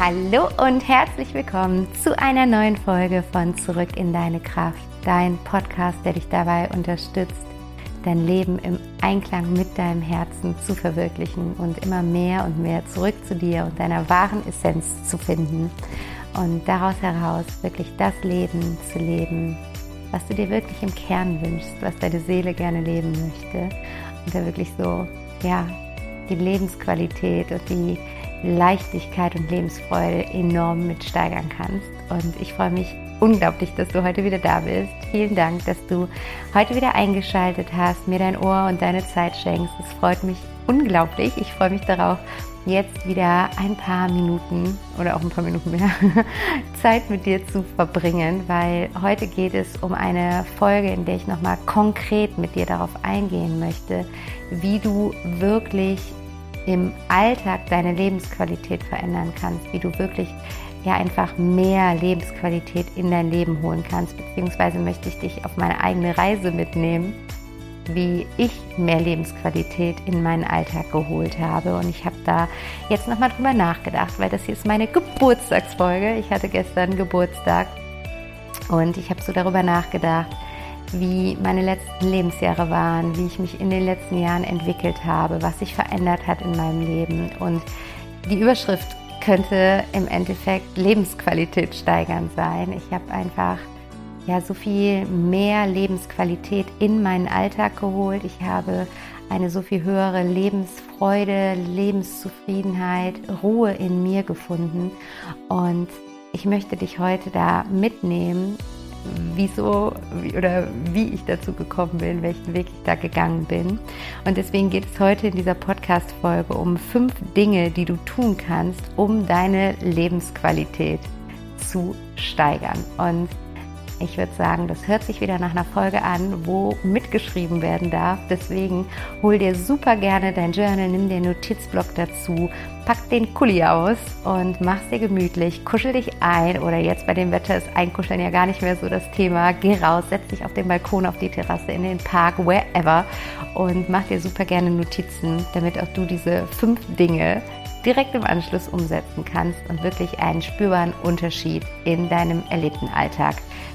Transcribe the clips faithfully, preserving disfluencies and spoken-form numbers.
Hallo und herzlich willkommen zu einer neuen Folge von Zurück in deine Kraft, dein Podcast, der dich dabei unterstützt, dein Leben im Einklang mit deinem Herzen zu verwirklichen und immer mehr und mehr zurück zu dir und deiner wahren Essenz zu finden und daraus heraus wirklich das Leben zu leben, was du dir wirklich im Kern wünschst, was deine Seele gerne leben möchte und da wirklich so, ja, die Lebensqualität und die Leichtigkeit und Lebensfreude enorm mit steigern kannst. Und ich freue mich unglaublich, dass du heute wieder da bist. Vielen Dank, dass du heute wieder eingeschaltet hast, mir dein Ohr und deine Zeit schenkst. Es freut mich unglaublich. Ich freue mich darauf, jetzt wieder ein paar Minuten oder auch ein paar Minuten mehr Zeit mit dir zu verbringen, weil heute geht es um eine Folge, in der ich nochmal konkret mit dir darauf eingehen möchte, wie du wirklich im Alltag deine Lebensqualität verändern kannst, wie du wirklich ja einfach mehr Lebensqualität in dein Leben holen kannst, beziehungsweise möchte ich dich auf meine eigene Reise mitnehmen, wie ich mehr Lebensqualität in meinen Alltag geholt habe. Und ich habe da jetzt nochmal drüber nachgedacht, weil das hier ist meine Geburtstagsfolge. Ich hatte gestern Geburtstag und ich habe so darüber nachgedacht, wie meine letzten Lebensjahre waren, wie ich mich in den letzten Jahren entwickelt habe, was sich verändert hat in meinem Leben. Und die Überschrift könnte im Endeffekt Lebensqualität steigern sein. Ich habe einfach ja so viel mehr Lebensqualität in meinen Alltag geholt. Ich habe eine so viel höhere Lebensfreude, Lebenszufriedenheit, Ruhe in mir gefunden. Und ich möchte dich heute da mitnehmen, wieso oder wie ich dazu gekommen bin, welchen Weg ich da gegangen bin. Und deswegen geht es heute in dieser Podcast-Folge um fünf Dinge, die du tun kannst, um deine Lebensqualität zu steigern. Und ich würde sagen, das hört sich wieder nach einer Folge an, wo mitgeschrieben werden darf. Deswegen hol dir super gerne dein Journal, nimm dir Notizblock dazu, pack den Kuli aus und mach's dir gemütlich, kuschel dich ein oder jetzt bei dem Wetter ist Einkuscheln ja gar nicht mehr so das Thema. Geh raus, setz dich auf den Balkon, auf die Terrasse, in den Park, wherever und mach dir super gerne Notizen, damit auch du diese fünf Dinge direkt im Anschluss umsetzen kannst und wirklich einen spürbaren Unterschied in deinem erlebten Alltag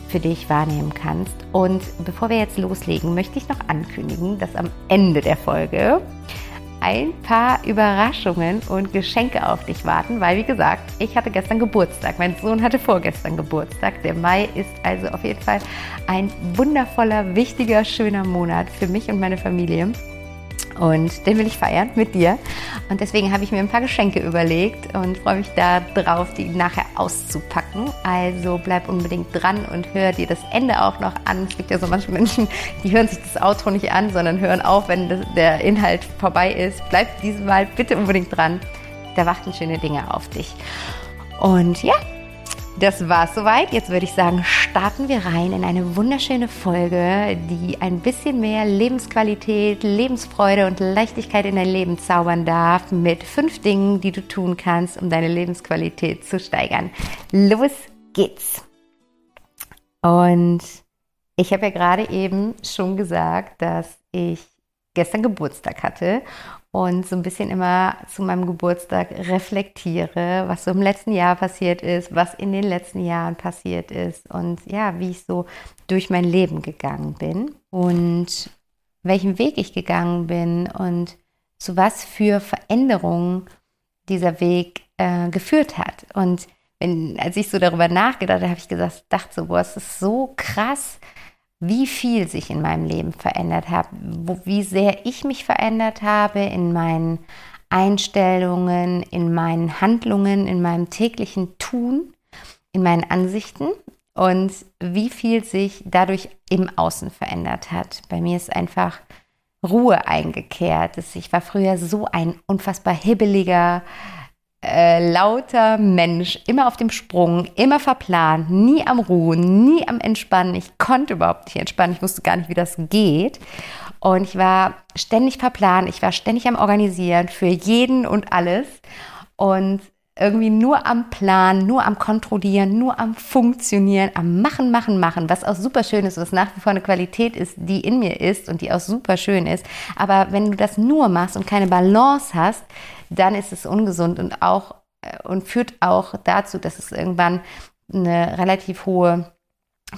für dich wahrnehmen kannst. Und bevor wir jetzt loslegen, möchte ich noch ankündigen, dass am Ende der Folge ein paar Überraschungen und Geschenke auf dich warten, weil wie gesagt, ich hatte gestern Geburtstag, mein Sohn hatte vorgestern Geburtstag. Der Mai ist also auf jeden Fall ein wundervoller, wichtiger, schöner Monat für mich und meine Familie. Und den will ich feiern mit dir. Und deswegen habe ich mir ein paar Geschenke überlegt und freue mich da drauf, die nachher auszupacken. Also bleib unbedingt dran und hör dir das Ende auch noch an. Es gibt ja so manche Menschen, die hören sich das Outro nicht an, sondern hören auf, wenn das, der Inhalt vorbei ist. Bleib diesmal bitte unbedingt dran. Da warten schöne Dinge auf dich. Und ja, das war's soweit. Jetzt würde ich sagen, starten wir rein in eine wunderschöne Folge, die ein bisschen mehr Lebensqualität, Lebensfreude und Leichtigkeit in dein Leben zaubern darf, mit fünf Dingen, die du tun kannst, um deine Lebensqualität zu steigern. Los geht's! Und ich habe ja gerade eben schon gesagt, dass ich gestern Geburtstag hatte und so ein bisschen immer zu meinem Geburtstag reflektiere, was so im letzten Jahr passiert ist, was in den letzten Jahren passiert ist und ja, wie ich so durch mein Leben gegangen bin und welchen Weg ich gegangen bin und zu was für Veränderungen dieser Weg äh, geführt hat. Und wenn, als ich so darüber nachgedacht habe, habe ich gesagt, dachte so, boah, es ist so krass, wie viel sich in meinem Leben verändert hat, wie sehr ich mich verändert habe in meinen Einstellungen, in meinen Handlungen, in meinem täglichen Tun, in meinen Ansichten und wie viel sich dadurch im Außen verändert hat. Bei mir ist einfach Ruhe eingekehrt. Ich war früher so ein unfassbar hibbeliger, Äh, lauter Mensch, immer auf dem Sprung, immer verplant, nie am Ruhen, nie am Entspannen. Ich konnte überhaupt nicht entspannen, ich wusste gar nicht, wie das geht. Und ich war ständig verplant, ich war ständig am Organisieren für jeden und alles. Und irgendwie nur am Plan, nur am Kontrollieren, nur am Funktionieren, am Machen, Machen, Machen, was auch super schön ist, was nach wie vor eine Qualität ist, die in mir ist und die auch super schön ist. Aber wenn du das nur machst und keine Balance hast, dann ist es ungesund und auch und führt auch dazu, dass es irgendwann eine relativ hohe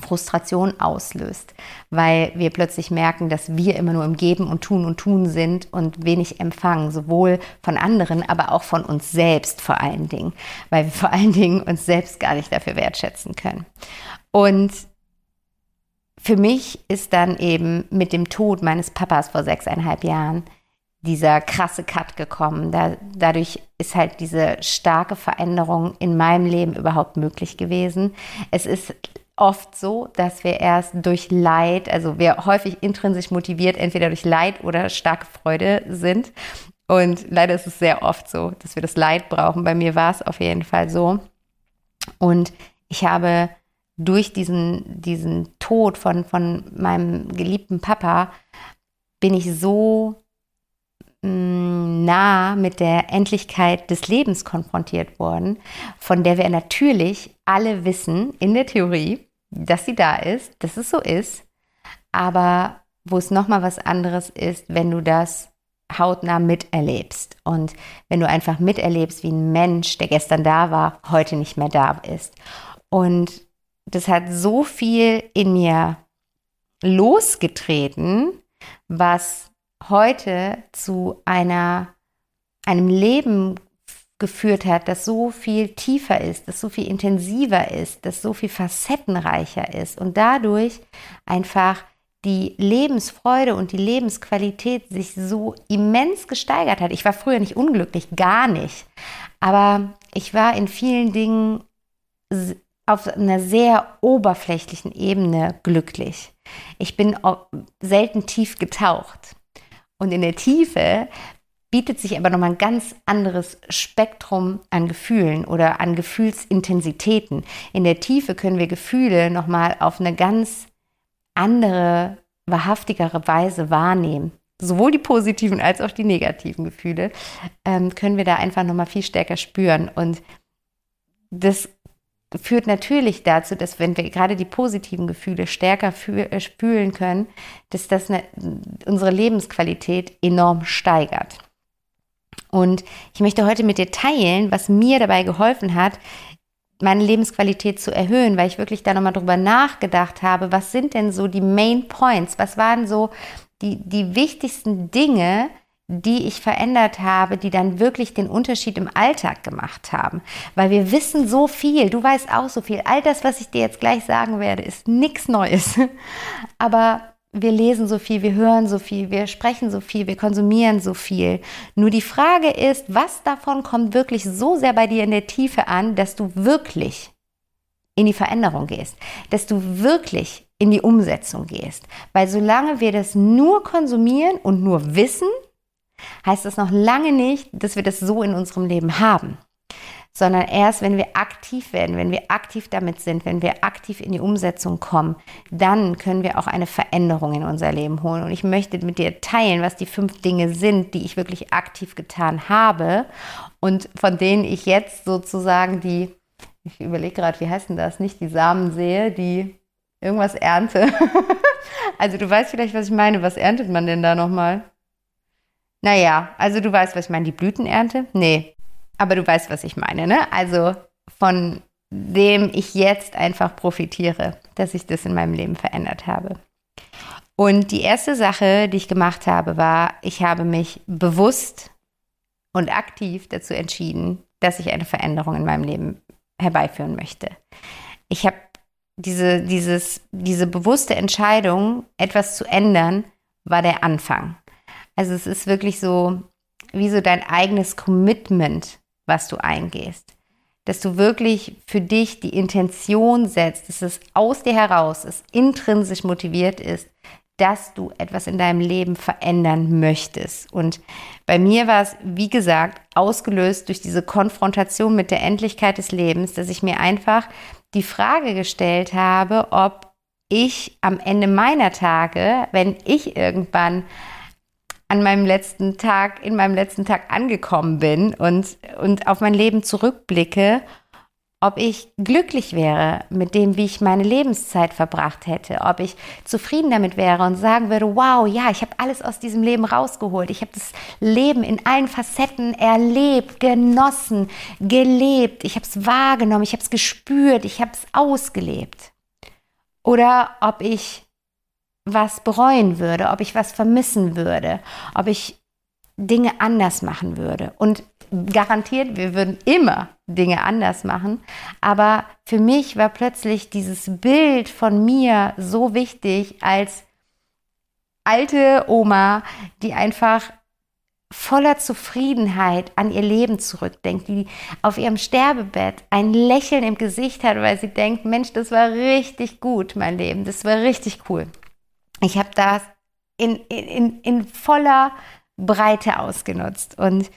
Frustration auslöst, weil wir plötzlich merken, dass wir immer nur im Geben und Tun und Tun sind und wenig empfangen, sowohl von anderen, aber auch von uns selbst vor allen Dingen, weil wir vor allen Dingen uns selbst gar nicht dafür wertschätzen können. Und für mich ist dann eben mit dem Tod meines Papas vor sechseinhalb Jahren dieser krasse Cut gekommen. Da, dadurch ist halt diese starke Veränderung in meinem Leben überhaupt möglich gewesen. Es ist oft so, dass wir erst durch Leid, also wir häufig intrinsisch motiviert, entweder durch Leid oder starke Freude sind. Und leider ist es sehr oft so, dass wir das Leid brauchen. Bei mir war es auf jeden Fall so. Und ich habe durch diesen, diesen Tod von, von meinem geliebten Papa, bin ich so nah mit der Endlichkeit des Lebens konfrontiert worden, von der wir natürlich alle wissen, in der Theorie, dass sie da ist, dass es so ist, aber wo es nochmal was anderes ist, wenn du das hautnah miterlebst und wenn du einfach miterlebst, wie ein Mensch, der gestern da war, heute nicht mehr da ist. Und das hat so viel in mir losgetreten, was heute zu einer, einem Leben geführt hat, das so viel tiefer ist, das so viel intensiver ist, das so viel facettenreicher ist und dadurch einfach die Lebensfreude und die Lebensqualität sich so immens gesteigert hat. Ich war früher nicht unglücklich, gar nicht, aber ich war in vielen Dingen auf einer sehr oberflächlichen Ebene glücklich. Ich bin selten tief getaucht. Und in der Tiefe bietet sich aber nochmal ein ganz anderes Spektrum an Gefühlen oder an Gefühlsintensitäten. In der Tiefe können wir Gefühle nochmal auf eine ganz andere, wahrhaftigere Weise wahrnehmen. Sowohl die positiven als auch die negativen Gefühle ähm, können wir da einfach nochmal viel stärker spüren. Und das führt natürlich dazu, dass wenn wir gerade die positiven Gefühle stärker spüren können, dass das eine, unsere Lebensqualität enorm steigert. Und ich möchte heute mit dir teilen, was mir dabei geholfen hat, meine Lebensqualität zu erhöhen, weil ich wirklich da nochmal drüber nachgedacht habe, was sind denn so die Main Points, was waren so die, die wichtigsten Dinge, die ich verändert habe, die dann wirklich den Unterschied im Alltag gemacht haben. Weil wir wissen so viel, du weißt auch so viel. All das, was ich dir jetzt gleich sagen werde, ist nichts Neues. Aber wir lesen so viel, wir hören so viel, wir sprechen so viel, wir konsumieren so viel. Nur die Frage ist, was davon kommt wirklich so sehr bei dir in der Tiefe an, dass du wirklich in die Veränderung gehst, dass du wirklich in die Umsetzung gehst. Weil solange wir das nur konsumieren und nur wissen, heißt das noch lange nicht, dass wir das so in unserem Leben haben, sondern erst, wenn wir aktiv werden, wenn wir aktiv damit sind, wenn wir aktiv in die Umsetzung kommen, dann können wir auch eine Veränderung in unser Leben holen. Und ich möchte mit dir teilen, was die fünf Dinge sind, die ich wirklich aktiv getan habe und von denen ich jetzt sozusagen die, ich überlege gerade, wie heißt denn das, nicht die Samen sehe, die irgendwas ernte. Also du weißt vielleicht, was ich meine. Was erntet man denn da nochmal? Naja, also du weißt, was ich meine, die Blütenernte? Nee, aber du weißt, was ich meine, ne? Also von dem ich jetzt einfach profitiere, dass ich das in meinem Leben verändert habe. Und die erste Sache, die ich gemacht habe, war, ich habe mich bewusst und aktiv dazu entschieden, dass ich eine Veränderung in meinem Leben herbeiführen möchte. Ich habe diese, dieses, diese bewusste Entscheidung, etwas zu ändern, war der Anfang. Also es ist wirklich so, wie so dein eigenes Commitment, was du eingehst. Dass du wirklich für dich die Intention setzt, dass es aus dir heraus, es intrinsisch motiviert ist, dass du etwas in deinem Leben verändern möchtest. Und bei mir war es, wie gesagt, ausgelöst durch diese Konfrontation mit der Endlichkeit des Lebens, dass ich mir einfach die Frage gestellt habe, ob ich am Ende meiner Tage, wenn ich irgendwann an meinem letzten Tag, in meinem letzten Tag angekommen bin und, und auf mein Leben zurückblicke, ob ich glücklich wäre mit dem, wie ich meine Lebenszeit verbracht hätte, ob ich zufrieden damit wäre und sagen würde, wow, ja, ich habe alles aus diesem Leben rausgeholt, ich habe das Leben in allen Facetten erlebt, genossen, gelebt, ich habe es wahrgenommen, ich habe es gespürt, ich habe es ausgelebt. Oder ob ich was bereuen würde, ob ich was vermissen würde, ob ich Dinge anders machen würde. Und garantiert, wir würden immer Dinge anders machen, aber für mich war plötzlich dieses Bild von mir so wichtig als alte Oma, die einfach voller Zufriedenheit an ihr Leben zurückdenkt, die auf ihrem Sterbebett ein Lächeln im Gesicht hat, weil sie denkt, Mensch, das war richtig gut, mein Leben, das war richtig cool. Ich habe das in, in, in voller Breite ausgenutzt und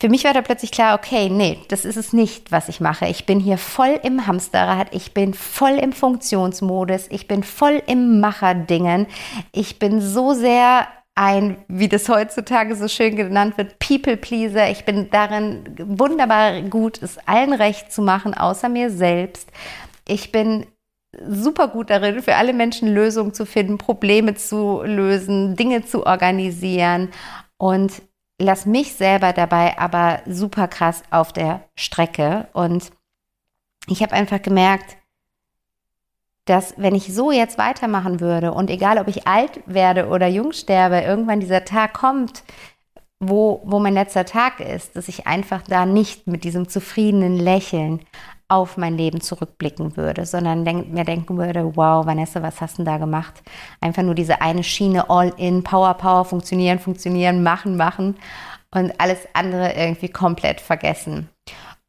für mich war da plötzlich klar, okay, nee, das ist es nicht, was ich mache. Ich bin hier voll im Hamsterrad, ich bin voll im Funktionsmodus, ich bin voll im Macherdingen. Ich bin so sehr ein, wie das heutzutage so schön genannt wird, People-Pleaser. Ich bin darin wunderbar gut, es allen recht zu machen, außer mir selbst. Ich bin super gut darin, für alle Menschen Lösungen zu finden, Probleme zu lösen, Dinge zu organisieren und lass mich selber dabei aber super krass auf der Strecke. Und ich habe einfach gemerkt, dass wenn ich so jetzt weitermachen würde und egal, ob ich alt werde oder jung sterbe, irgendwann dieser Tag kommt, wo, wo mein letzter Tag ist, dass ich einfach da nicht mit diesem zufriedenen Lächeln auf mein Leben zurückblicken würde, sondern denk, mir denken würde, wow, Vanessa, was hast du denn da gemacht? Einfach nur diese eine Schiene, all in, Power, Power, funktionieren, funktionieren, machen, machen und alles andere irgendwie komplett vergessen.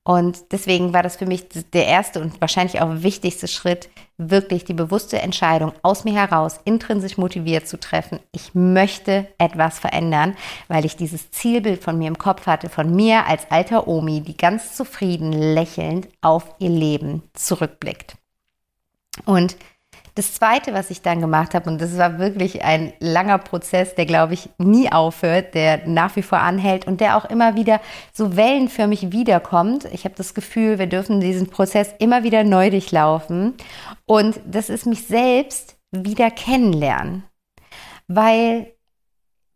Und deswegen war das für mich der erste und wahrscheinlich auch wichtigste Schritt, wirklich die bewusste Entscheidung aus mir heraus, intrinsisch motiviert zu treffen. Ich möchte etwas verändern, weil ich dieses Zielbild von mir im Kopf hatte, von mir als alter Omi, die ganz zufrieden lächelnd auf ihr Leben zurückblickt. Und das Zweite, was ich dann gemacht habe, und das war wirklich ein langer Prozess, der, glaube ich, nie aufhört, der nach wie vor anhält und der auch immer wieder so wellenförmig wiederkommt. Ich habe das Gefühl, wir dürfen diesen Prozess immer wieder neu durchlaufen. Und das ist mich selbst wieder kennenlernen, weil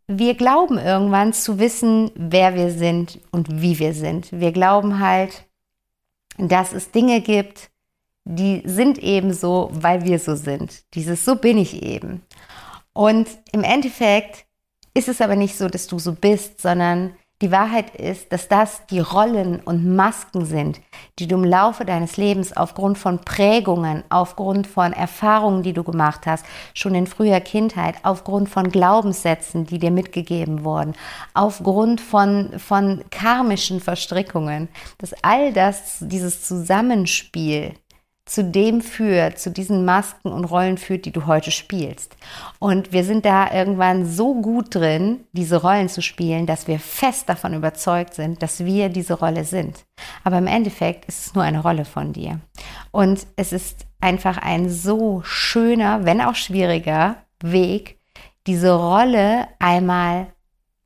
wir glauben irgendwann zu wissen, wer wir sind und wie wir sind. Wir glauben halt, dass es Dinge gibt, die sind eben so, weil wir so sind. Dieses so bin ich eben. Und im Endeffekt ist es aber nicht so, dass du so bist, sondern die Wahrheit ist, dass das die Rollen und Masken sind, die du im Laufe deines Lebens aufgrund von Prägungen, aufgrund von Erfahrungen, die du gemacht hast, schon in früher Kindheit, aufgrund von Glaubenssätzen, die dir mitgegeben wurden, aufgrund von, von karmischen Verstrickungen, dass all das, dieses Zusammenspiel, zu dem führt, zu diesen Masken und Rollen führt, die du heute spielst. Und wir sind da irgendwann so gut drin, diese Rollen zu spielen, dass wir fest davon überzeugt sind, dass wir diese Rolle sind. Aber im Endeffekt ist es nur eine Rolle von dir. Und es ist einfach ein so schöner, wenn auch schwieriger Weg, diese Rolle einmal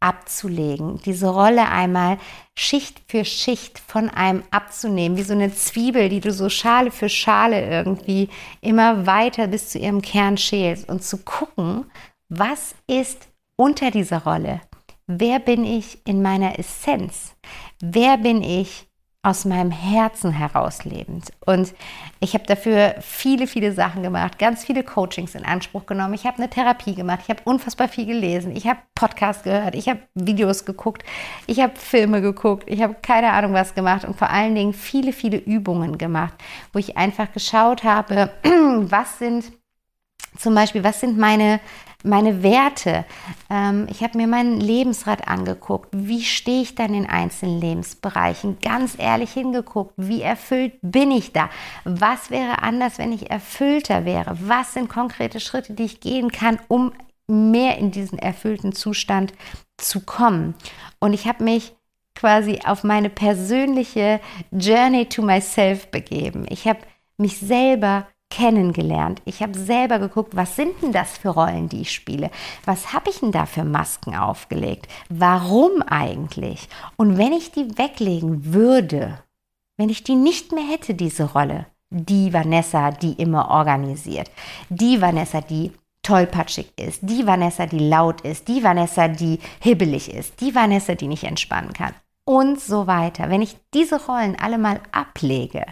abzulegen, diese Rolle einmal Schicht für Schicht von einem abzunehmen, wie so eine Zwiebel, die du so Schale für Schale irgendwie immer weiter bis zu ihrem Kern schälst und zu gucken, was ist unter dieser Rolle? Wer bin ich in meiner Essenz? Wer bin ich aus meinem Herzen heraus lebend? Und ich habe dafür viele, viele Sachen gemacht, ganz viele Coachings in Anspruch genommen. Ich habe eine Therapie gemacht, ich habe unfassbar viel gelesen, ich habe Podcasts gehört, ich habe Videos geguckt, ich habe Filme geguckt, ich habe keine Ahnung was gemacht und vor allen Dingen viele, viele Übungen gemacht, wo ich einfach geschaut habe, was sind zum Beispiel, was sind meine Meine Werte, ich habe mir meinen Lebensrat angeguckt, wie stehe ich da in den einzelnen Lebensbereichen, ganz ehrlich hingeguckt, wie erfüllt bin ich da, was wäre anders, wenn ich erfüllter wäre, was sind konkrete Schritte, die ich gehen kann, um mehr in diesen erfüllten Zustand zu kommen. Und ich habe mich quasi auf meine persönliche Journey to myself begeben. Ich habe mich selber kennengelernt. Ich habe selber geguckt, was sind denn das für Rollen, die ich spiele? Was habe ich denn da für Masken aufgelegt? Warum eigentlich? Und wenn ich die weglegen würde, wenn ich die nicht mehr hätte, diese Rolle. Die Vanessa, die immer organisiert. Die Vanessa, die tollpatschig ist. Die Vanessa, die laut ist. Die Vanessa, die hibbelig ist. Die Vanessa, die nicht entspannen kann. Und so weiter. Wenn ich diese Rollen alle mal ablege,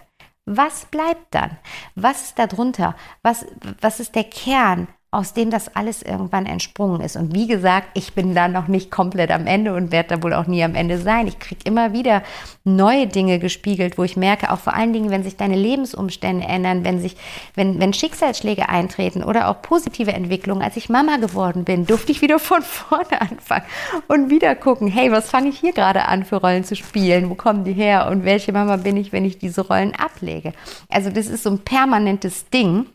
was bleibt dann? Was ist da drunter? Was, was ist der Kern, aus dem das alles irgendwann entsprungen ist? Und wie gesagt, ich bin da noch nicht komplett am Ende und werde da wohl auch nie am Ende sein. Ich kriege immer wieder neue Dinge gespiegelt, wo ich merke, auch vor allen Dingen, wenn sich deine Lebensumstände ändern, wenn sich, wenn, wenn Schicksalsschläge eintreten oder auch positive Entwicklungen. Als ich Mama geworden bin, durfte ich wieder von vorne anfangen und wieder gucken, hey, was fange ich hier gerade an für Rollen zu spielen? Wo kommen die her? Und welche Mama bin ich, wenn ich diese Rollen ablege? Also das ist so ein permanentes Ding.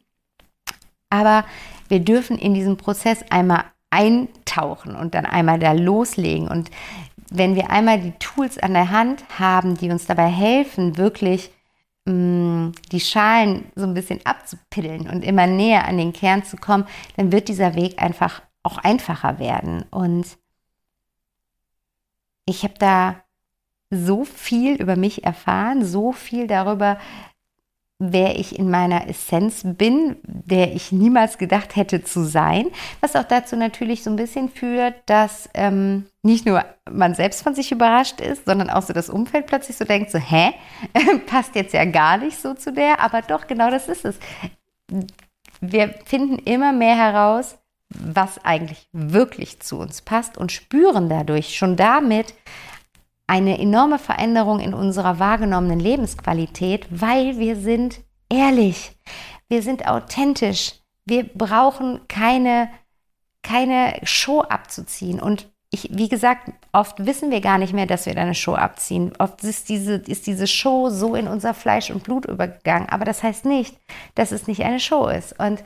Aber wir dürfen in diesen Prozess einmal eintauchen und dann einmal da loslegen. Und wenn wir einmal die Tools an der Hand haben, die uns dabei helfen, wirklich mh, die Schalen so ein bisschen abzupillen und immer näher an den Kern zu kommen, dann wird dieser Weg einfach auch einfacher werden. Und ich habe da so viel über mich erfahren, so viel darüber wer ich in meiner Essenz bin, der ich niemals gedacht hätte zu sein, was auch dazu natürlich so ein bisschen führt, dass ähm, nicht nur man selbst von sich überrascht ist, sondern auch so das Umfeld plötzlich so denkt, so hä, passt jetzt ja gar nicht so zu der, aber doch, genau das ist es. Wir finden immer mehr heraus, was eigentlich wirklich zu uns passt und spüren dadurch schon damit eine enorme Veränderung in unserer wahrgenommenen Lebensqualität, weil wir sind ehrlich, wir sind authentisch, wir brauchen keine, keine Show abzuziehen. Und ich, wie gesagt, oft wissen wir gar nicht mehr, dass wir da eine Show abziehen. Oft ist diese, ist diese Show so in unser Fleisch und Blut übergegangen, aber das heißt nicht, dass es nicht eine Show ist. Und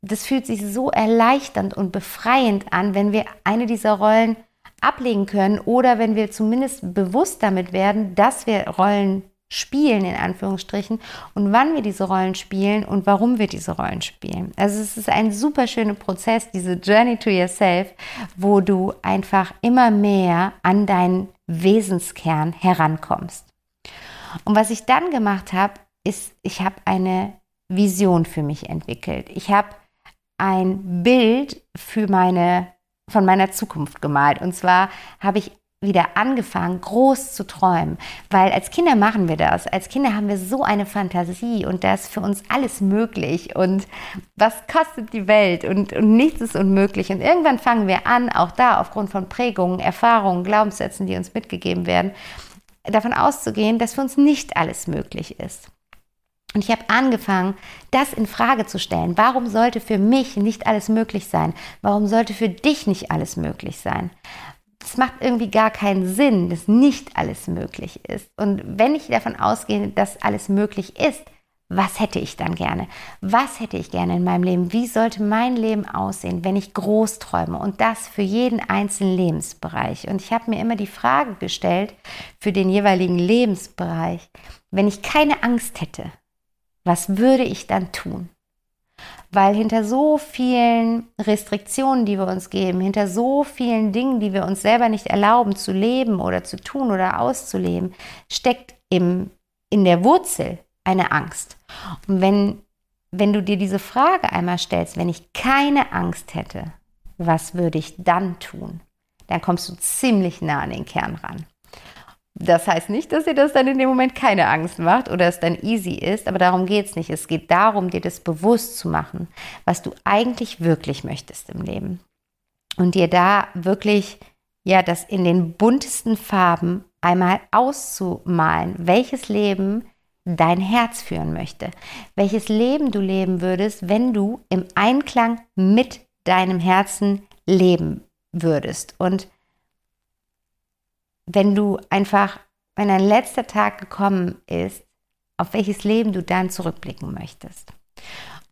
das fühlt sich so erleichternd und befreiend an, wenn wir eine dieser Rollen ablegen können oder wenn wir zumindest bewusst damit werden, dass wir Rollen spielen, in Anführungsstrichen, und wann wir diese Rollen spielen und warum wir diese Rollen spielen. Also es ist ein super schöner Prozess, diese Journey to Yourself, wo du einfach immer mehr an deinen Wesenskern herankommst. Und was ich dann gemacht habe, ist, ich habe eine Vision für mich entwickelt. Ich habe ein Bild für meine von meiner Zukunft gemalt. Und zwar habe ich wieder angefangen, groß zu träumen, weil als Kinder machen wir das. Als Kinder haben wir so eine Fantasie und da ist für uns alles möglich und was kostet die Welt und, und nichts ist unmöglich. Und irgendwann fangen wir an, auch da aufgrund von Prägungen, Erfahrungen, Glaubenssätzen, die uns mitgegeben werden, davon auszugehen, dass für uns nicht alles möglich ist. Und ich habe angefangen, das in Frage zu stellen. Warum sollte für mich nicht alles möglich sein? Warum sollte für dich nicht alles möglich sein? Es macht irgendwie gar keinen Sinn, dass nicht alles möglich ist. Und wenn ich davon ausgehe, dass alles möglich ist, was hätte ich dann gerne? Was hätte ich gerne in meinem Leben? Wie sollte mein Leben aussehen, wenn ich groß träume? Und das für jeden einzelnen Lebensbereich. Und ich habe mir immer die Frage gestellt, für den jeweiligen Lebensbereich, wenn ich keine Angst hätte, was würde ich dann tun? Weil hinter so vielen Restriktionen, die wir uns geben, hinter so vielen Dingen, die wir uns selber nicht erlauben zu leben oder zu tun oder auszuleben, steckt im, in der Wurzel eine Angst. Und wenn, wenn du dir diese Frage einmal stellst, wenn ich keine Angst hätte, was würde ich dann tun? Dann kommst du ziemlich nah an den Kern ran. Das heißt nicht, dass dir das dann in dem Moment keine Angst macht oder es dann easy ist, aber darum geht es nicht. Es geht darum, dir das bewusst zu machen, was du eigentlich wirklich möchtest im Leben. Und dir da wirklich, ja, das in den buntesten Farben einmal auszumalen, welches Leben dein Herz führen möchte. Welches Leben du leben würdest, wenn du im Einklang mit deinem Herzen leben würdest. Und wenn du einfach, wenn dein letzter Tag gekommen ist, auf welches Leben du dann zurückblicken möchtest.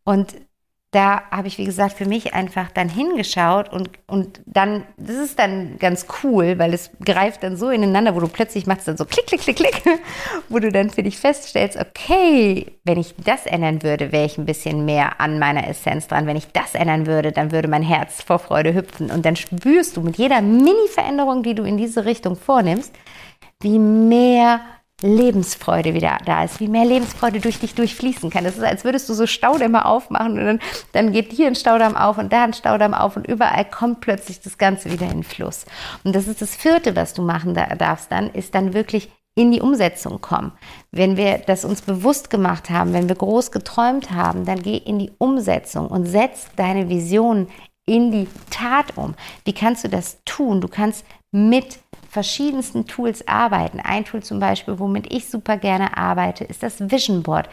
Und da habe ich, wie gesagt, für mich einfach dann hingeschaut und, und dann, das ist dann ganz cool, weil es greift dann so ineinander, wo du plötzlich machst dann so klick, klick, klick, klick, wo du dann für dich feststellst, okay, wenn ich das ändern würde, wäre ich ein bisschen mehr an meiner Essenz dran. Wenn ich das ändern würde, dann würde mein Herz vor Freude hüpfen. Und dann spürst du mit jeder Mini-Veränderung, die du in diese Richtung vornimmst, wie mehr Lebensfreude wieder da ist, wie mehr Lebensfreude durch dich durchfließen kann. Das ist, als würdest du so Staudämme aufmachen und dann, dann geht hier ein Staudamm auf und da ein Staudamm auf und überall kommt plötzlich das Ganze wieder in Fluss. Und das ist das Vierte, was du machen darfst dann, ist dann wirklich in die Umsetzung kommen. Wenn wir das uns bewusst gemacht haben, wenn wir groß geträumt haben, dann geh in die Umsetzung und setz deine Visionen in die Tat um. Wie kannst du das tun? Du kannst mit verschiedensten Tools arbeiten. Ein Tool zum Beispiel, womit ich super gerne arbeite, ist das Vision Board.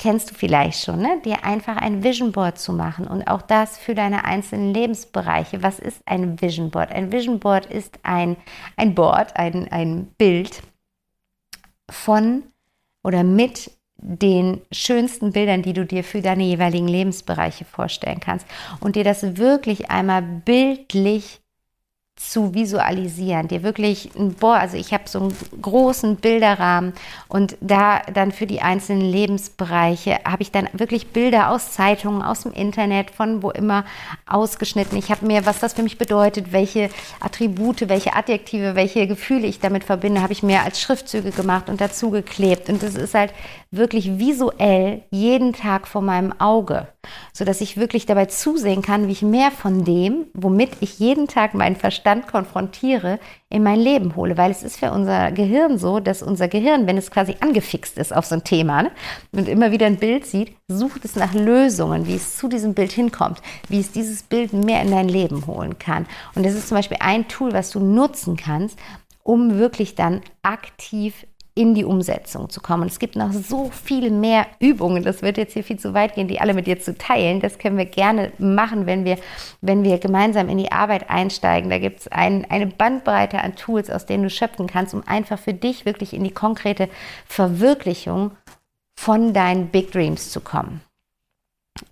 Kennst du vielleicht schon, ne? Dir einfach ein Vision Board zu machen und auch das für deine einzelnen Lebensbereiche. Was ist ein Vision Board? Ein Vision Board ist ein, ein Board, ein, ein Bild von oder mit den schönsten Bildern, die du dir für deine jeweiligen Lebensbereiche vorstellen kannst und dir das wirklich einmal bildlich zu visualisieren, dir wirklich ein Board, also ich habe so einen großen Bilderrahmen und da dann für die einzelnen Lebensbereiche habe ich dann wirklich Bilder aus Zeitungen, aus dem Internet, von wo immer ausgeschnitten. Ich habe mir, was das für mich bedeutet, welche Attribute, welche Adjektive, welche Gefühle ich damit verbinde, habe ich mir als Schriftzüge gemacht und dazu geklebt und das ist halt wirklich visuell jeden Tag vor meinem Auge, sodass ich wirklich dabei zusehen kann, wie ich mehr von dem, womit ich jeden Tag meinen Verstand konfrontiere, in mein Leben hole, weil es ist für unser Gehirn so, dass unser Gehirn, wenn es quasi angefixt ist auf so ein Thema, ne, und immer wieder ein Bild sieht, sucht es nach Lösungen, wie es zu diesem Bild hinkommt, wie es dieses Bild mehr in dein Leben holen kann. Und das ist zum Beispiel ein Tool, was du nutzen kannst, um wirklich dann aktiv in die Umsetzung zu kommen. Und es gibt noch so viel mehr Übungen, das wird jetzt hier viel zu weit gehen, die alle mit dir zu teilen. Das können wir gerne machen, wenn wir, wenn wir gemeinsam in die Arbeit einsteigen. Da gibt es ein, eine Bandbreite an Tools, aus denen du schöpfen kannst, um einfach für dich wirklich in die konkrete Verwirklichung von deinen Big Dreams zu kommen.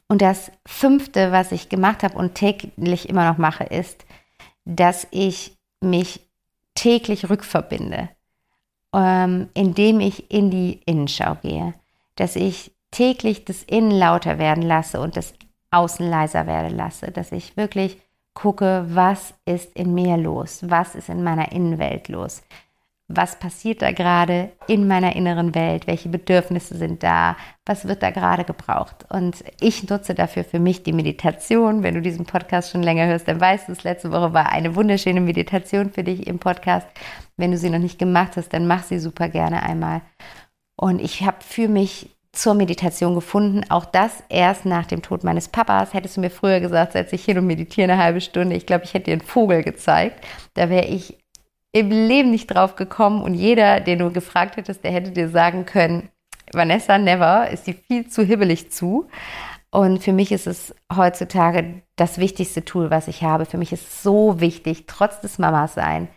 Und das Fünfte, was ich gemacht habe und täglich immer noch mache, ist, dass ich mich täglich rückverbinde, Ähm, indem ich in die Innenschau gehe, dass ich täglich das Innen lauter werden lasse und das Außen leiser werden lasse, dass ich wirklich gucke, was ist in mir los, was ist in meiner Innenwelt los, was passiert da gerade in meiner inneren Welt, welche Bedürfnisse sind da, was wird da gerade gebraucht. Und ich nutze dafür für mich die Meditation. Wenn du diesen Podcast schon länger hörst, dann weißt du es, letzte Woche war eine wunderschöne Meditation für dich im Podcast. Wenn du sie noch nicht gemacht hast, dann mach sie super gerne einmal. Und ich habe für mich zur Meditation gefunden, auch das erst nach dem Tod meines Papas. Hättest du mir früher gesagt, setz dich hin und meditiere eine halbe Stunde, ich glaube, ich hätte dir einen Vogel gezeigt. Da wäre ich im Leben nicht drauf gekommen und jeder, den du gefragt hättest, der hätte dir sagen können, Vanessa, never, ist sie viel zu hibbelig zu. Und für mich ist es heutzutage das wichtigste Tool, was ich habe. Für mich ist es so wichtig, trotz des Mamas-Sein,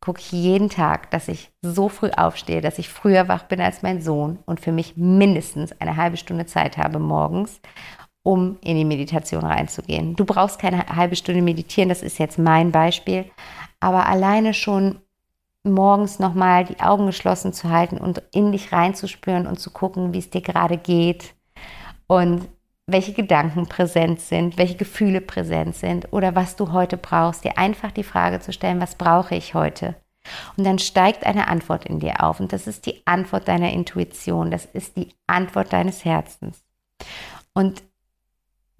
gucke ich jeden Tag, dass ich so früh aufstehe, dass ich früher wach bin als mein Sohn und für mich mindestens eine halbe Stunde Zeit habe morgens, um in die Meditation reinzugehen. Du brauchst keine halbe Stunde meditieren, das ist jetzt mein Beispiel, aber alleine schon morgens nochmal die Augen geschlossen zu halten und in dich reinzuspüren und zu gucken, wie es dir gerade geht und welche Gedanken präsent sind, welche Gefühle präsent sind oder was du heute brauchst. Dir einfach die Frage zu stellen, was brauche ich heute? Und dann steigt eine Antwort in dir auf und das ist die Antwort deiner Intuition, das ist die Antwort deines Herzens. Und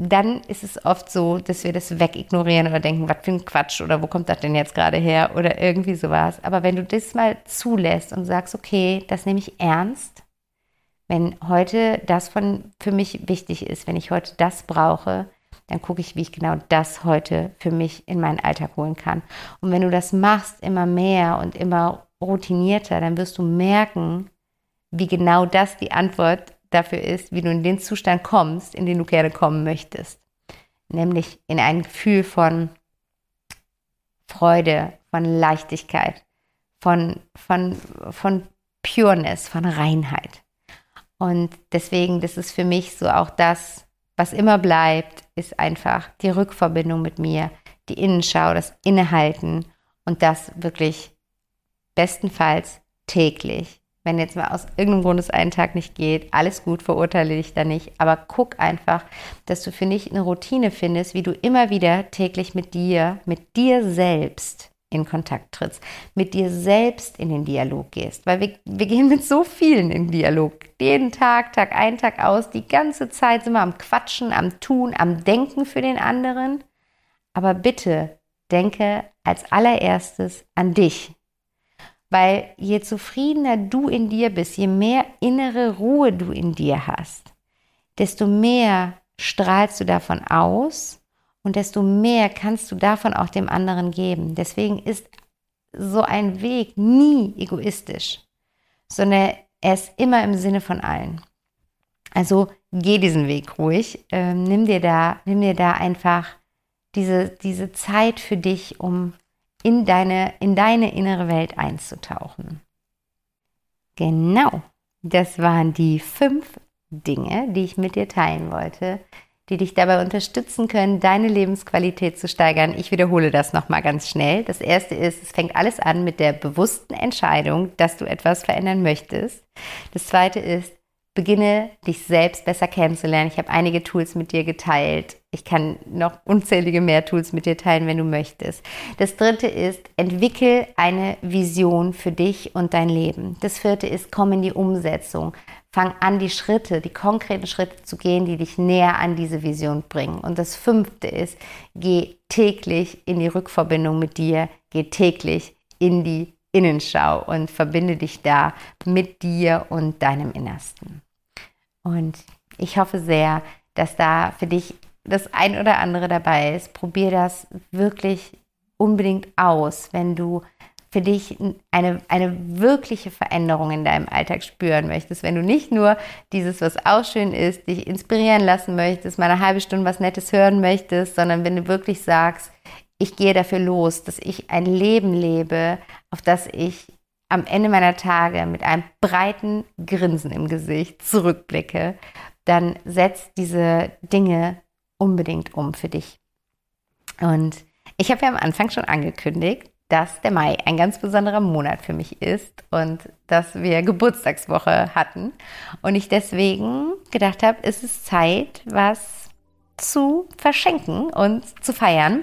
dann ist es oft so, dass wir das wegignorieren oder denken, was für ein Quatsch oder wo kommt das denn jetzt gerade her oder irgendwie sowas. Aber wenn du das mal zulässt und sagst, okay, das nehme ich ernst, wenn heute das von, für mich wichtig ist, wenn ich heute das brauche, dann gucke ich, wie ich genau das heute für mich in meinen Alltag holen kann. Und wenn du das machst, immer mehr und immer routinierter, dann wirst du merken, wie genau das die Antwort ist. Dafür ist, wie du in den Zustand kommst, in den du gerne kommen möchtest. Nämlich in ein Gefühl von Freude, von Leichtigkeit, von, von, von Pureness, von Reinheit. Und deswegen, das ist für mich so auch das, was immer bleibt, ist einfach die Rückverbindung mit mir, die Innenschau, das Innehalten und das wirklich bestenfalls täglich. Wenn jetzt mal aus irgendeinem Grund es einen Tag nicht geht, alles gut, verurteile dich da nicht. Aber guck einfach, dass du für dich eine Routine findest, wie du immer wieder täglich mit dir, mit dir selbst in Kontakt trittst, mit dir selbst in den Dialog gehst, weil wir, wir gehen mit so vielen in den Dialog, jeden Tag, Tag ein, Tag aus, die ganze Zeit sind wir am Quatschen, am Tun, am Denken für den anderen, aber bitte denke als allererstes an dich, weil je zufriedener du in dir bist, je mehr innere Ruhe du in dir hast, desto mehr strahlst du davon aus, und desto mehr kannst du davon auch dem anderen geben. Deswegen ist so ein Weg nie egoistisch, sondern er ist immer im Sinne von allen. Also geh diesen Weg ruhig, ähm, nimm dir da, nimm dir da einfach diese, diese Zeit für dich, um in deine, in deine innere Welt einzutauchen. Genau, das waren die fünf Dinge, die ich mit dir teilen wollte, die dich dabei unterstützen können, deine Lebensqualität zu steigern. Ich wiederhole das nochmal ganz schnell. Das erste ist, es fängt alles an mit der bewussten Entscheidung, dass du etwas verändern möchtest. Das zweite ist, beginne dich selbst besser kennenzulernen. Ich habe einige Tools mit dir geteilt. Ich kann noch unzählige mehr Tools mit dir teilen, wenn du möchtest. Das dritte ist, entwickel eine Vision für dich und dein Leben. Das vierte ist, komm in die Umsetzung. Fang an, die Schritte, die konkreten Schritte zu gehen, die dich näher an diese Vision bringen. Und das fünfte ist, geh täglich in die Rückverbindung mit dir, geh täglich in die Innenschau und verbinde dich da mit dir und deinem Innersten. Und ich hoffe sehr, dass da für dich das ein oder andere dabei ist. Probier das wirklich unbedingt aus, wenn du für dich eine, eine wirkliche Veränderung in deinem Alltag spüren möchtest, wenn du nicht nur dieses, was auch schön ist, dich inspirieren lassen möchtest, mal eine halbe Stunde was Nettes hören möchtest, sondern wenn du wirklich sagst, ich gehe dafür los, dass ich ein Leben lebe, auf das ich am Ende meiner Tage mit einem breiten Grinsen im Gesicht zurückblicke, dann setz diese Dinge unbedingt um für dich. Und ich habe ja am Anfang schon angekündigt, dass der Mai ein ganz besonderer Monat für mich ist und dass wir Geburtstagswoche hatten und ich deswegen gedacht habe, es ist Zeit, was zu verschenken und zu feiern.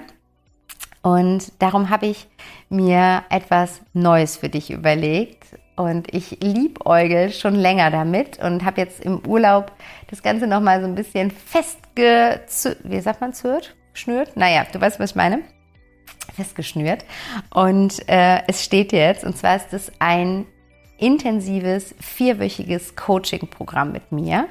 Und darum habe ich mir etwas Neues für dich überlegt und ich liebäugel schon länger damit und habe jetzt im Urlaub das Ganze nochmal so ein bisschen festgezürt, wie sagt man, zürt, schnürt? Naja, du weißt, was ich meine. Festgeschnürt und äh, es steht jetzt, und zwar ist es ein intensives, vierwöchiges Coaching-Programm mit mir,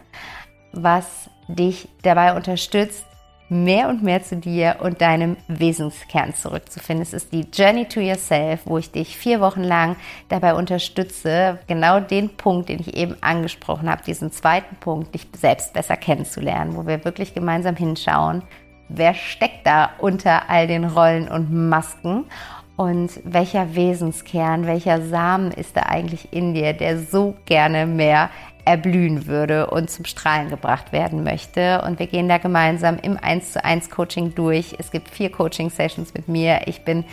was dich dabei unterstützt, mehr und mehr zu dir und deinem Wesenskern zurückzufinden. Es ist die Journey to Yourself, wo ich dich vier Wochen lang dabei unterstütze, genau den Punkt, den ich eben angesprochen habe, diesen zweiten Punkt, dich selbst besser kennenzulernen, wo wir wirklich gemeinsam hinschauen, wer steckt da unter all den Rollen und Masken und welcher Wesenskern, welcher Samen ist da eigentlich in dir, der so gerne mehr erblühen würde und zum Strahlen gebracht werden möchte. Und wir gehen da gemeinsam im eins zu eins Coaching durch. Es gibt vier Coaching-Sessions mit mir. Ich bin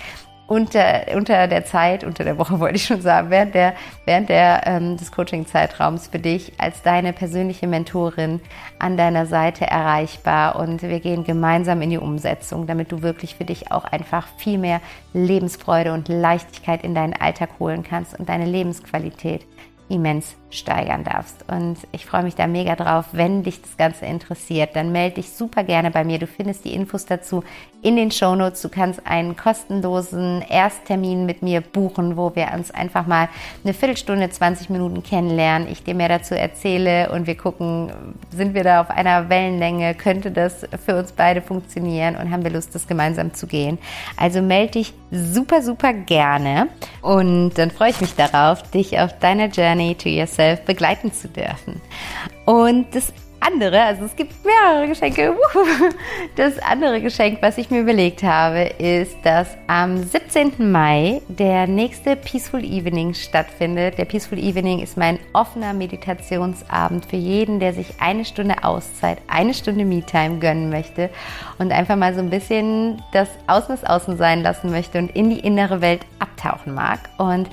unter, unter der Zeit, unter der Woche wollte ich schon sagen, während, der, während der, ähm, des Coaching-Zeitraums für dich als deine persönliche Mentorin an deiner Seite erreichbar und wir gehen gemeinsam in die Umsetzung, damit du wirklich für dich auch einfach viel mehr Lebensfreude und Leichtigkeit in deinen Alltag holen kannst und deine Lebensqualität immens steigern darfst. Und ich freue mich da mega drauf. Wenn dich das Ganze interessiert, dann melde dich super gerne bei mir. Du findest die Infos dazu in den Shownotes. Du kannst einen kostenlosen Ersttermin mit mir buchen, wo wir uns einfach mal eine Viertelstunde, zwanzig Minuten kennenlernen, ich dir mehr dazu erzähle und wir gucken, sind wir da auf einer Wellenlänge, könnte das für uns beide funktionieren und haben wir Lust, das gemeinsam zu gehen. Also melde dich super, super gerne und dann freue ich mich darauf, dich auf deiner Journey to Yourself begleiten zu dürfen. Und das andere, also es gibt mehrere Geschenke, das andere Geschenk, was ich mir überlegt habe, ist, dass am siebzehnten Mai der nächste Peaceful Evening stattfindet. Der Peaceful Evening ist mein offener Meditationsabend für jeden, der sich eine Stunde Auszeit, eine Stunde Me-Time gönnen möchte und einfach mal so ein bisschen das Außen das Außen sein lassen möchte und in die innere Welt abtauchen mag. Und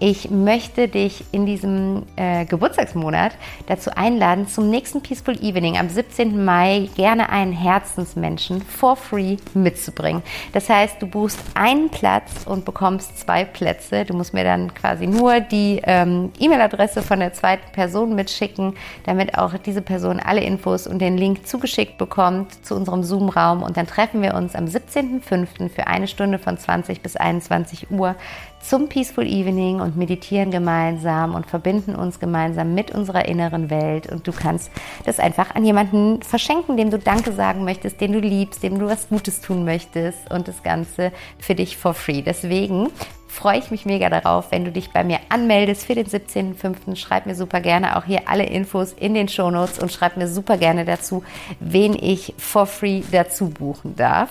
ich möchte dich in diesem äh, Geburtstagsmonat dazu einladen, zum nächsten Peaceful Beautiful Evening am siebzehnten Mai gerne einen Herzensmenschen for free mitzubringen. Das heißt, du buchst einen Platz und bekommst zwei Plätze. Du musst mir dann quasi nur die ähm, E-Mail-Adresse von der zweiten Person mitschicken, damit auch diese Person alle Infos und den Link zugeschickt bekommt zu unserem Zoom-Raum. Und dann treffen wir uns am siebzehnten fünften für eine Stunde von zwanzig bis einundzwanzig Uhr zum Peaceful Evening und meditieren gemeinsam und verbinden uns gemeinsam mit unserer inneren Welt. Und du kannst das einfach an jemanden verschenken, dem du Danke sagen möchtest, den du liebst, dem du was Gutes tun möchtest, und das Ganze für dich for free. Deswegen freue ich mich mega darauf, wenn du dich bei mir anmeldest für den siebzehnten fünften Schreib mir super gerne auch hier alle Infos in den Shownotes und schreib mir super gerne dazu, wen ich for free dazu buchen darf.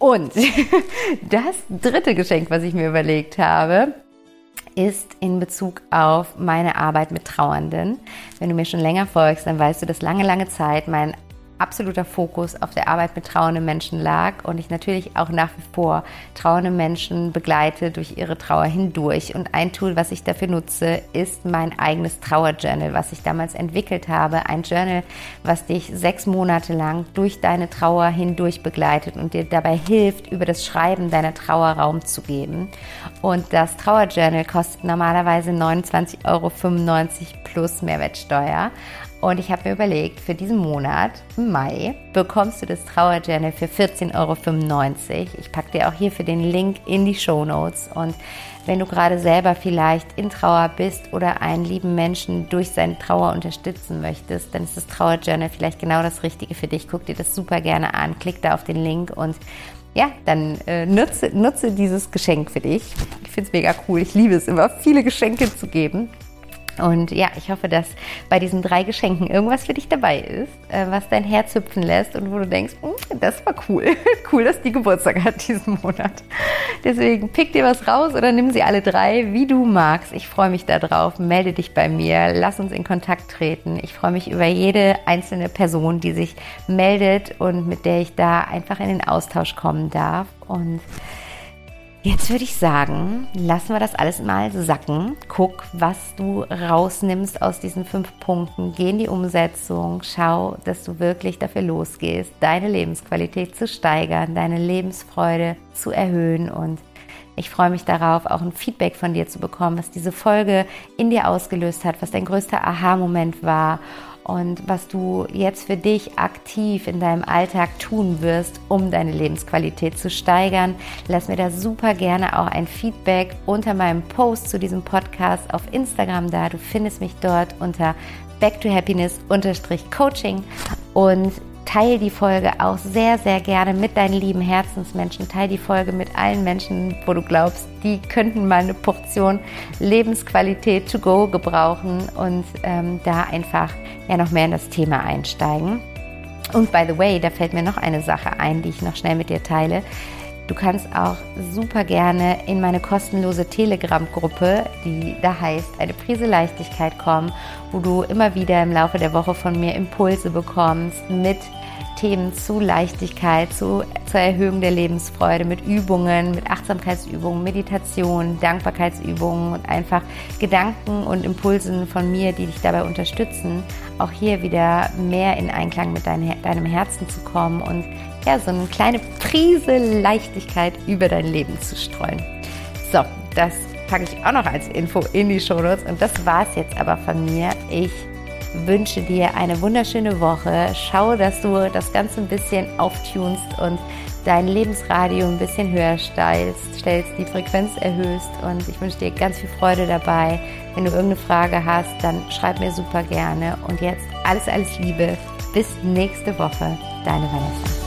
Und das dritte Geschenk, was ich mir überlegt habe, ist in Bezug auf meine Arbeit mit Trauernden. Wenn du mir schon länger folgst, dann weißt du, dass lange, lange Zeit mein absoluter Fokus auf der Arbeit mit trauernden Menschen lag und ich natürlich auch nach wie vor trauernde Menschen begleite durch ihre Trauer hindurch. Und ein Tool, was ich dafür nutze, ist mein eigenes Trauerjournal, was ich damals entwickelt habe. Ein Journal, was dich sechs Monate lang durch deine Trauer hindurch begleitet und dir dabei hilft, über das Schreiben deiner Trauer Raum zu geben. Und das Trauerjournal kostet normalerweise neunundzwanzig Euro fünfundneunzig plus Mehrwertsteuer. Und ich habe mir überlegt, für diesen Monat, Mai, bekommst du das Trauerjournal für vierzehn Euro fünfundneunzig. Ich packe dir auch hierfür den Link in die Shownotes. Und wenn du gerade selber vielleicht in Trauer bist oder einen lieben Menschen durch seine Trauer unterstützen möchtest, dann ist das Trauerjournal vielleicht genau das Richtige für dich. Guck dir das super gerne an, klick da auf den Link und ja, dann äh, nutze, nutze dieses Geschenk für dich. Ich finde es mega cool, ich liebe es immer, viele Geschenke zu geben. Und ja, ich hoffe, dass bei diesen drei Geschenken irgendwas für dich dabei ist, was dein Herz hüpfen lässt und wo du denkst, das war cool. Cool, dass die Geburtstag hat diesen Monat. Deswegen pick dir was raus oder nimm sie alle drei, wie du magst. Ich freue mich darauf. Melde dich bei mir. Lass uns in Kontakt treten. Ich freue mich über jede einzelne Person, die sich meldet und mit der ich da einfach in den Austausch kommen darf. Und jetzt würde ich sagen, lassen wir das alles mal sacken. Guck, was du rausnimmst aus diesen fünf Punkten. Geh in die Umsetzung. Schau, dass du wirklich dafür losgehst, deine Lebensqualität zu steigern, deine Lebensfreude zu erhöhen. Und ich freue mich darauf, auch ein Feedback von dir zu bekommen, was diese Folge in dir ausgelöst hat, was dein größter Aha-Moment war. Und was du jetzt für dich aktiv in deinem Alltag tun wirst, um deine Lebensqualität zu steigern. Lass mir da super gerne auch ein Feedback unter meinem Post zu diesem Podcast auf Instagram da. Du findest mich dort unter back to happiness Coaching und teile die Folge auch sehr, sehr gerne mit deinen lieben Herzensmenschen. Teile die Folge mit allen Menschen, wo du glaubst, die könnten mal eine Portion Lebensqualität to go gebrauchen und ähm, da einfach ja noch mehr in das Thema einsteigen. Und by the way, da fällt mir noch eine Sache ein, die ich noch schnell mit dir teile. Du kannst auch super gerne in meine kostenlose Telegram-Gruppe, die da heißt, eine Prise Leichtigkeit kommen, wo du immer wieder im Laufe der Woche von mir Impulse bekommst mit Themen zu Leichtigkeit, zu, zur Erhöhung der Lebensfreude, mit Übungen, mit Achtsamkeitsübungen, Meditation, Dankbarkeitsübungen und einfach Gedanken und Impulsen von mir, die dich dabei unterstützen, auch hier wieder mehr in Einklang mit dein, deinem Herzen zu kommen und ja, so eine kleine Prise Leichtigkeit über dein Leben zu streuen. So, das packe ich auch noch als Info in die Shownotes. Und das war es jetzt aber von mir. Ich wünsche dir eine wunderschöne Woche. Schau, dass du das Ganze ein bisschen auftunst und dein Lebensradio ein bisschen höher stellst, stellst, die Frequenz erhöhst. Und ich wünsche dir ganz viel Freude dabei. Wenn du irgendeine Frage hast, dann schreib mir super gerne. Und jetzt alles, alles Liebe. Bis nächste Woche. Deine Vanessa.